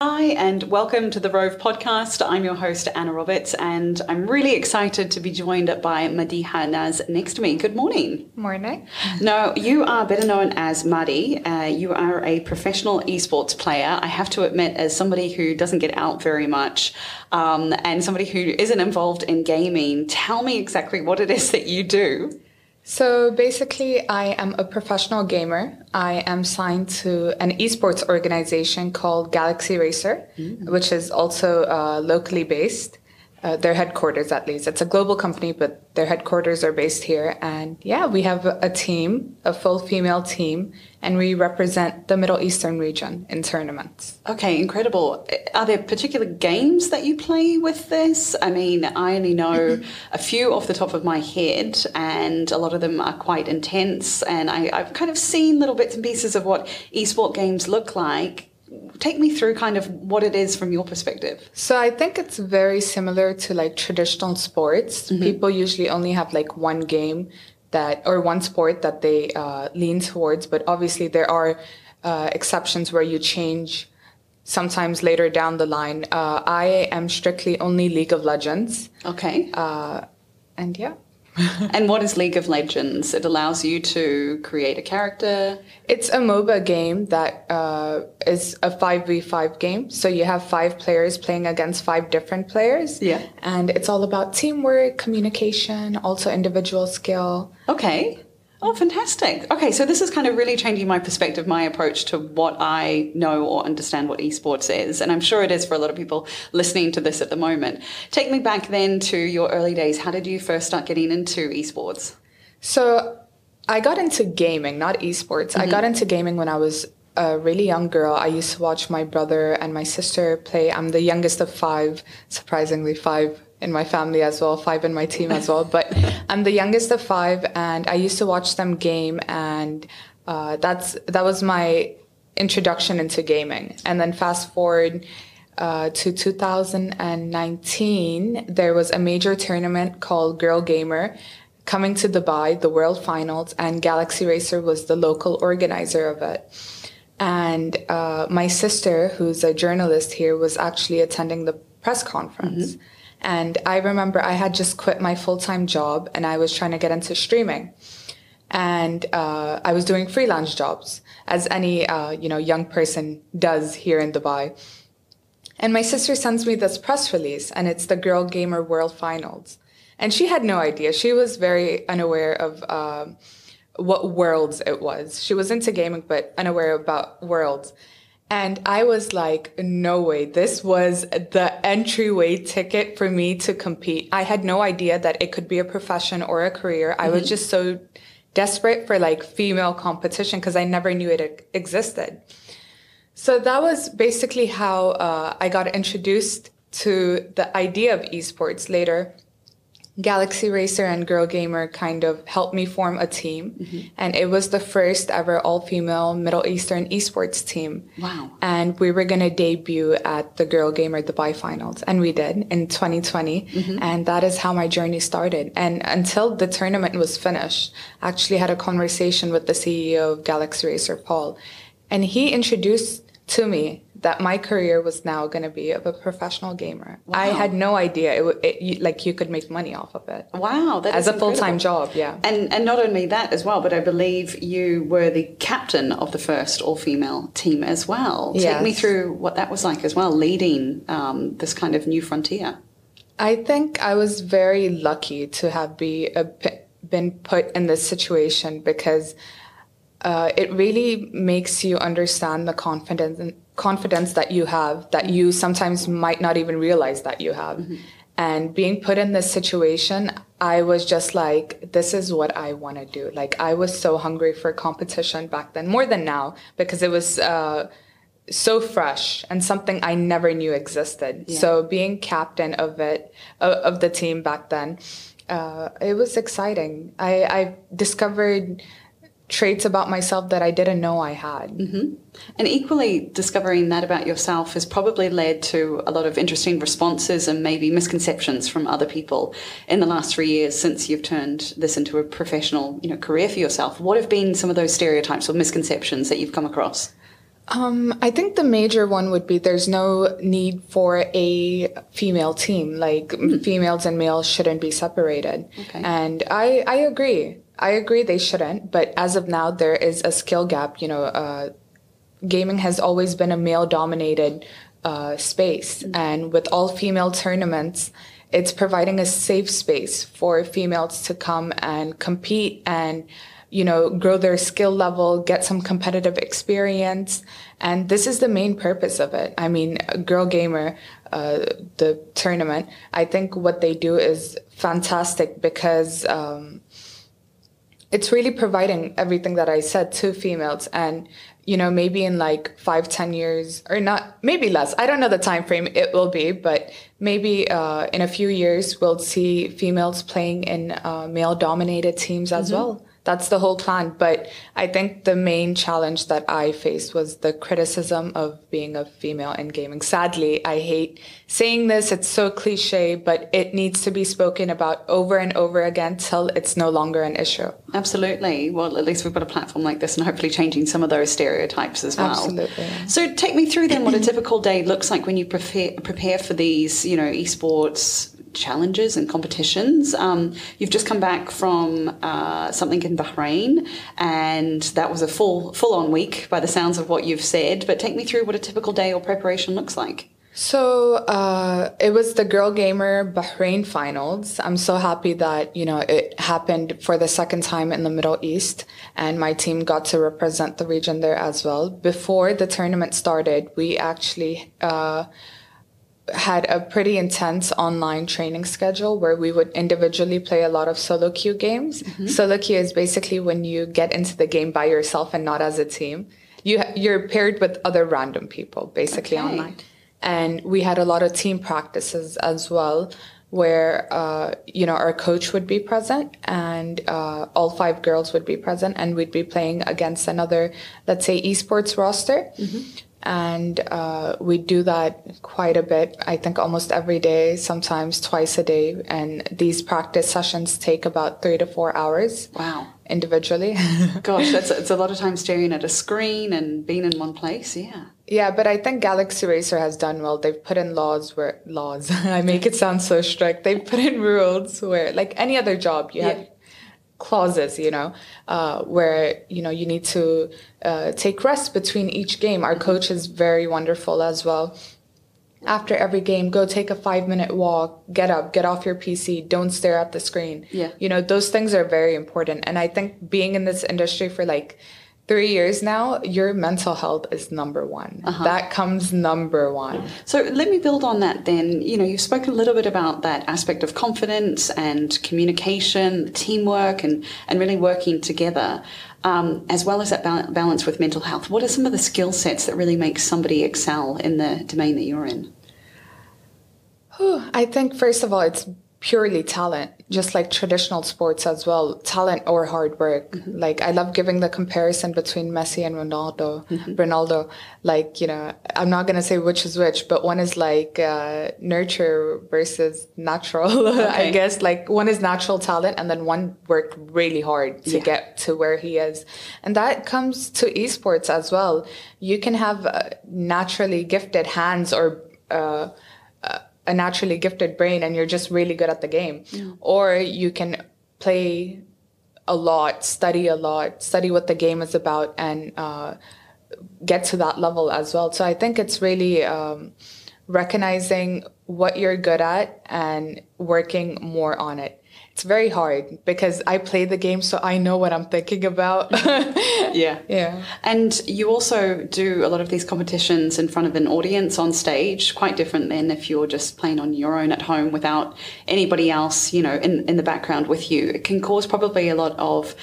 Hi and welcome to the Rove podcast. I'm your host Anna Roberts and I'm really excited to be joined by Madiha Naz next to me. Good morning. Morning. Now, you are better known as Madi. You are a professional esports player. I have to admit, as somebody who doesn't get out very much and somebody who isn't involved in gaming, tell me exactly what it is that you do. So basically, I am a professional gamer. I am signed to an esports organization called Galaxy Racer, which is also locally based. Their headquarters, at least. It's a global company, but their headquarters are based here. And yeah, we have a team, a full female team, and we represent the Middle Eastern region in tournaments. Okay, incredible. Are there particular games that you play with this? I mean, I only know a few off the top of my head, and a lot of them are quite intense. And I've kind of seen little bits and pieces of what esport games look like. Take me through kind of what it is from your perspective. So I think it's very similar to like traditional sports. Mm-hmm. People usually only have like one game that or one sport that they lean towards. But obviously there are exceptions where you change sometimes later down the line. I am strictly only League of Legends. Okay. And yeah. And what is League of Legends? It allows you to create a character. It's a MOBA game that is a 5v5 game. So you have 5 players playing against 5 different players. Yeah. And it's all about teamwork, communication, also individual skill. Okay. Oh, fantastic. Okay, so this is kind of really changing my perspective, my approach to what I know or understand what esports is. And I'm sure it is for a lot of people listening to this at the moment. Take me back then to your early days. How did you first start getting into esports? So I got into gaming, not esports. Mm-hmm. I got into gaming when I was a really young girl. I used to watch my brother and my sister play. I'm the youngest of 5, surprisingly 5. In my family as well, 5 in my team as well. But I'm the youngest of 5, and I used to watch them game, and that was my introduction into gaming. And then fast forward to 2019, there was a major tournament called Girl Gamer coming to Dubai, the World Finals, and Galaxy Racer was the local organizer of it. And my sister, who's a journalist here, was actually attending the press conference. Mm-hmm. And I remember I had just quit my full-time job and I was trying to get into streaming. And I was doing freelance jobs, as any young person does here in Dubai. And my sister sends me this press release, and it's the Girl Gamer World Finals. And she had no idea. She was very unaware of what worlds it was. She was into gaming, but unaware about worlds. And I was like, no way, this was the entryway ticket for me to compete. I had no idea that it could be a profession or a career. Mm-hmm. I was just so desperate for like female competition because I never knew it existed. So that was basically how I got introduced to the idea of esports. Later, Galaxy Racer and Girl Gamer kind of helped me form a team. Mm-hmm. And it was the first ever all-female Middle Eastern esports team. Wow. And we were going to debut at the Girl Gamer Dubai Finals. And we did in 2020. Mm-hmm. And that is how my journey started. And until the tournament was finished, I actually had a conversation with the CEO of Galaxy Racer, Paul. And he introduced to me that my career was now going to be of a professional gamer. Wow. I had no idea you could make money off of it. Wow, that is incredible. As a full-time job, yeah. And not only that as well, but I believe you were the captain of the first all-female team as well. Yes. Take me through what that was like as well, leading this kind of new frontier. I think I was very lucky to have been put in this situation because it really makes you understand the confidence that you have that you sometimes might not even realize that you have. Mm-hmm. And being put in this situation, I was just like, this is what I want to do. Like, I was so hungry for competition back then, more than now, because it was so fresh and something I never knew existed. Yeah. So being captain of the team back then, it was exciting. I discovered traits about myself that I didn't know I had. Mm-hmm. And equally, discovering that about yourself has probably led to a lot of interesting responses and maybe misconceptions from other people in the last 3 years since you've turned this into a professional, career for yourself. What have been some of those stereotypes or misconceptions that you've come across? I think the major one would be there's no need for a female team. Like females and males shouldn't be separated. Okay. And I agree. I agree they shouldn't. But as of now, there is a skill gap. You know, gaming has always been a male-dominated space. Mm-hmm. And with all female tournaments, it's providing a safe space for females to come and compete and, you know, grow their skill level, get some competitive experience. And this is the main purpose of it. I mean, Girl Gamer, the tournament, I think what they do is fantastic because it's really providing everything that I said to females. And, you know, maybe in like 5-10 years or not, maybe less. I don't know the time frame it will be, but maybe in a few years we'll see females playing in male-dominated teams as well. That's the whole plan. But I think the main challenge that I faced was the criticism of being a female in gaming. Sadly, I hate saying this. It's so cliche, but it needs to be spoken about over and over again till it's no longer an issue. Absolutely. Well, at least we've got a platform like this and hopefully changing some of those stereotypes as well. Absolutely. So take me through then what a typical day looks like when you prepare for these, you know, esports challenges and competitions. You've just come back from something in Bahrain, and that was a full-on week by the sounds of what you've said. But take me through what a typical day or preparation looks like. So it was the Girl Gamer Bahrain finals. I'm so happy that, you know, it happened for the second time in the Middle East, and my team got to represent the region there as well. Before the tournament started, we actually had a pretty intense online training schedule where we would individually play a lot of solo queue games. Solo queue is basically when you get into the game by yourself and not as a team. You're paired with other random people, basically, online. And we had a lot of team practices as well where, you know, our coach would be present and all 5 girls would be present, and we'd be playing against another, let's say, esports roster. And we do that quite a bit, I think almost every day, sometimes twice a day. And these practice sessions take about 3 to 4 hours. Wow. Individually. Gosh, it's a lot of time staring at a screen and being in one place. Yeah. Yeah, but I think Galaxy Racer has done well. They've put in laws. I make it sound so strict. They've put in rules where, like any other job, you have clauses, you know, where, you know, you need to take rest between each game. Our coach is very wonderful as well. After every game, go take a 5-minute walk, get up, get off your PC, don't stare at the screen. Yeah. You know, those things are very important. And I think being in this industry for like 3 years now, your mental health is number one. That comes number one. So let me build on that then. You know, you've spoken a little bit about that aspect of confidence and communication, teamwork, and really working together, as well as that balance with mental health. What are some of the skill sets that really make somebody excel in the domain that you're in? I think, first of all, it's purely talent, just like traditional sports as well, talent or hard work. Like, I love giving the comparison between Messi and Ronaldo. Ronaldo, like, you know, I'm not going to say which is which, but one is like nurture versus natural, I guess. Like, one is natural talent, and then one worked really hard to get to where he is. And that comes to esports as well. You can have naturally gifted hands or a naturally gifted brain, and you're just really good at the game. Or you can play a lot, study what the game is about, and get to that level as well. So I think it's really recognizing what you're good at and working more on it. It's very hard because I play the game, so I know what I'm thinking about. Yeah. And you also do a lot of these competitions in front of an audience on stage, quite different than if you're just playing on your own at home without anybody else, you know, in the background with you. It can cause probably a lot of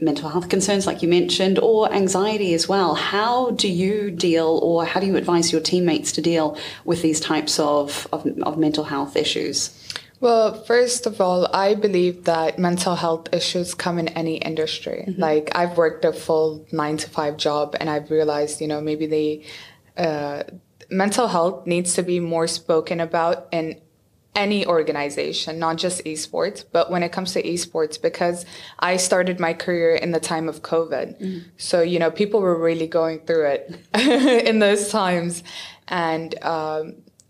mental health concerns, like you mentioned, or anxiety as well. How do you deal, or how do you advise your teammates to deal with these types of mental health issues? Well, first of all, I believe that mental health issues come in any industry. Like, I've worked a full 9-to-5 job, and I've realized, you know, maybe mental health needs to be more spoken about in any organization, not just esports, but when it comes to esports, because I started my career in the time of COVID. Mm-hmm. So, you know, people were really going through it in those times. And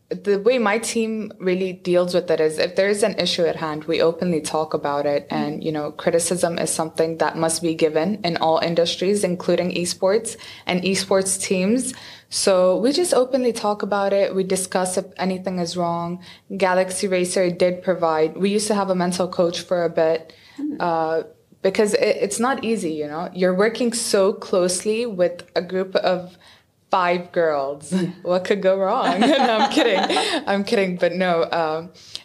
the way my team really deals with it is if there is an issue at hand, we openly talk about it. Mm-hmm. And, you know, criticism is something that must be given in all industries, including esports and esports teams. So we just openly talk about it. We discuss if anything is wrong. Galaxy Racer did provide. We used to have a mental coach for a bit because it's not easy, you know. You're working so closely with a group of 5 girls. What could go wrong? No, I'm kidding. I'm kidding. But no,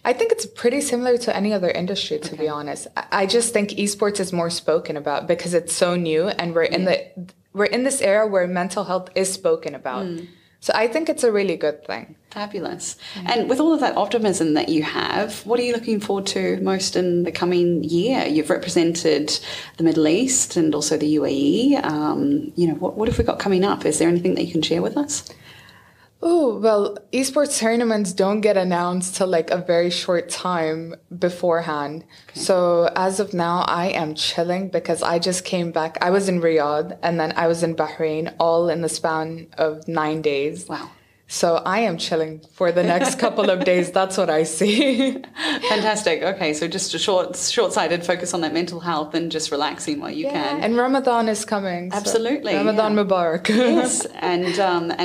I think it's pretty similar to any other industry, to be honest. I just think esports is more spoken about because it's so new and we're in the... We're in this era where mental health is spoken about. Mm. So I think it's a really good thing. Fabulous. Mm. And with all of that optimism that you have, what are you looking forward to most in the coming year? You've represented the Middle East and also the UAE. You know, what have we got coming up? Is there anything that you can share with us? Oh, well, esports tournaments don't get announced till like a very short time beforehand. Okay. So as of now, I am chilling because I just came back. I was in Riyadh and then I was in Bahrain, all in the span of 9 days. Wow. So I am chilling for the next couple of days. That's what I see. Fantastic. Okay, so just a short-sighted focus on that mental health and just relaxing while you can. And Ramadan is coming. Absolutely. So Ramadan Mubarak. Yes, and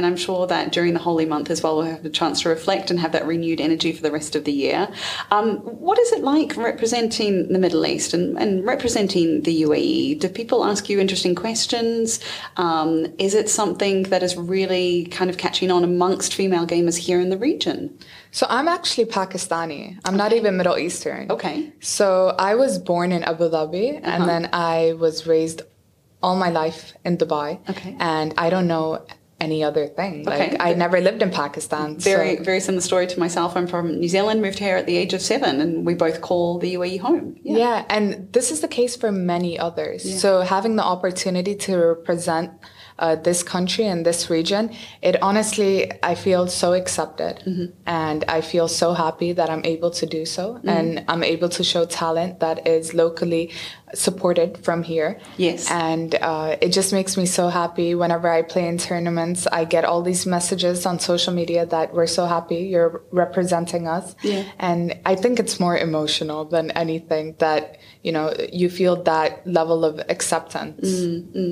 I'm sure that during the holy month as well, we'll have the chance to reflect and have that renewed energy for the rest of the year. What is it like representing the Middle East and representing the UAE? Do people ask you interesting questions? Is it something that is really kind of catching on amongst female gamers here in the region? So I'm actually Pakistani. I'm not even Middle Eastern. Okay. So I was born in Abu Dhabi and then I was raised all my life in Dubai. Okay. And I don't know any other thing. Okay. Like I never lived in Pakistan. Very similar story to myself. I'm from New Zealand, moved here at the age of 7, and we both call the UAE home. Yeah, and this is the case for many others. Yeah. So having the opportunity to represent this country and this region, it honestly, I feel so accepted and I feel so happy that I'm able to do so and I'm able to show talent that is locally supported from here. Yes. And it just makes me so happy whenever I play in tournaments. I get all these messages on social media that we're so happy you're representing us. Yeah. And I think it's more emotional than anything that, you know, you feel that level of acceptance.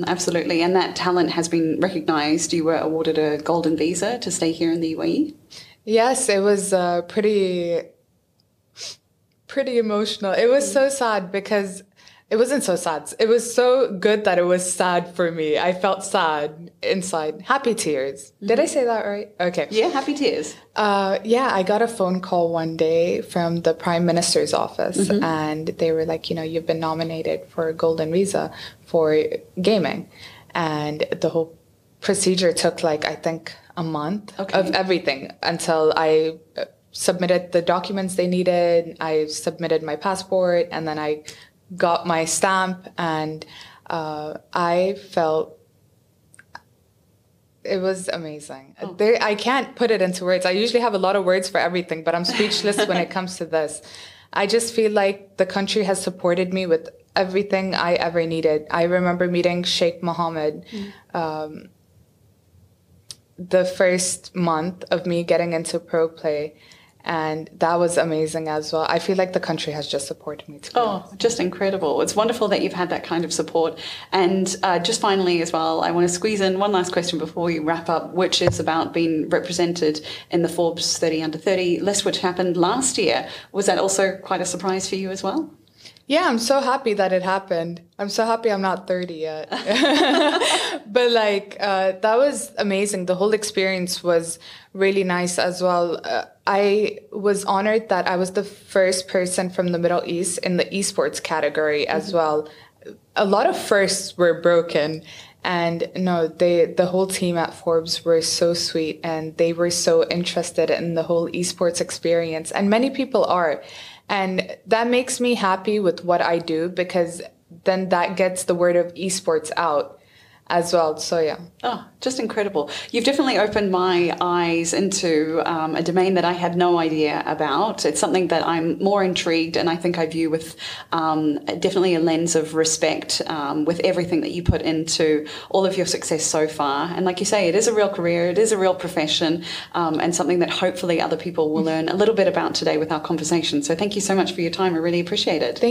Absolutely. And that talent has been recognized. You were awarded a golden visa to stay here in the UAE. Yes, it was pretty emotional. It was so sad because it wasn't so sad. It was so good that it was sad for me. I felt sad inside. Happy tears. Did I say that right? Okay. Yeah, happy tears. I got a phone call one day from the Prime Minister's office and they were like, you know, you've been nominated for a golden visa for gaming. And the whole procedure took like, I think, a month of everything until I submitted the documents they needed. I submitted my passport and then I got my stamp, and I felt it was amazing. I can't put it into words. I usually have a lot of words for everything, but I'm speechless when it comes to this. I just feel like the country has supported me with everything I ever needed. I remember meeting Sheikh Mohammed the first month of me getting into pro play. And that was amazing as well. I feel like the country has just supported me too. Oh, just incredible. It's wonderful that you've had that kind of support. And just finally as well, I want to squeeze in one last question before we wrap up, which is about being represented in the Forbes 30 Under 30 list, which happened last year. Was that also quite a surprise for you as well? Yeah, I'm so happy that it happened. I'm so happy I'm not 30 yet. But like, that was amazing. The whole experience was really nice as well. I was honored that I was the first person from the Middle East in the esports category as well. A lot of firsts were broken. And no, the whole team at Forbes were so sweet and they were so interested in the whole esports experience. And many people are. And that makes me happy with what I do because then that gets the word of esports out. as well. So yeah. Oh, just incredible. You've definitely opened my eyes into a domain that I had no idea about. It's something that I'm more intrigued, and I think I view with definitely a lens of respect with everything that you put into all of your success so far. And like you say, it is a real career, it is a real profession, and something that hopefully other people will learn a little bit about today with our conversation. So thank you so much for your time. I really appreciate it. Thank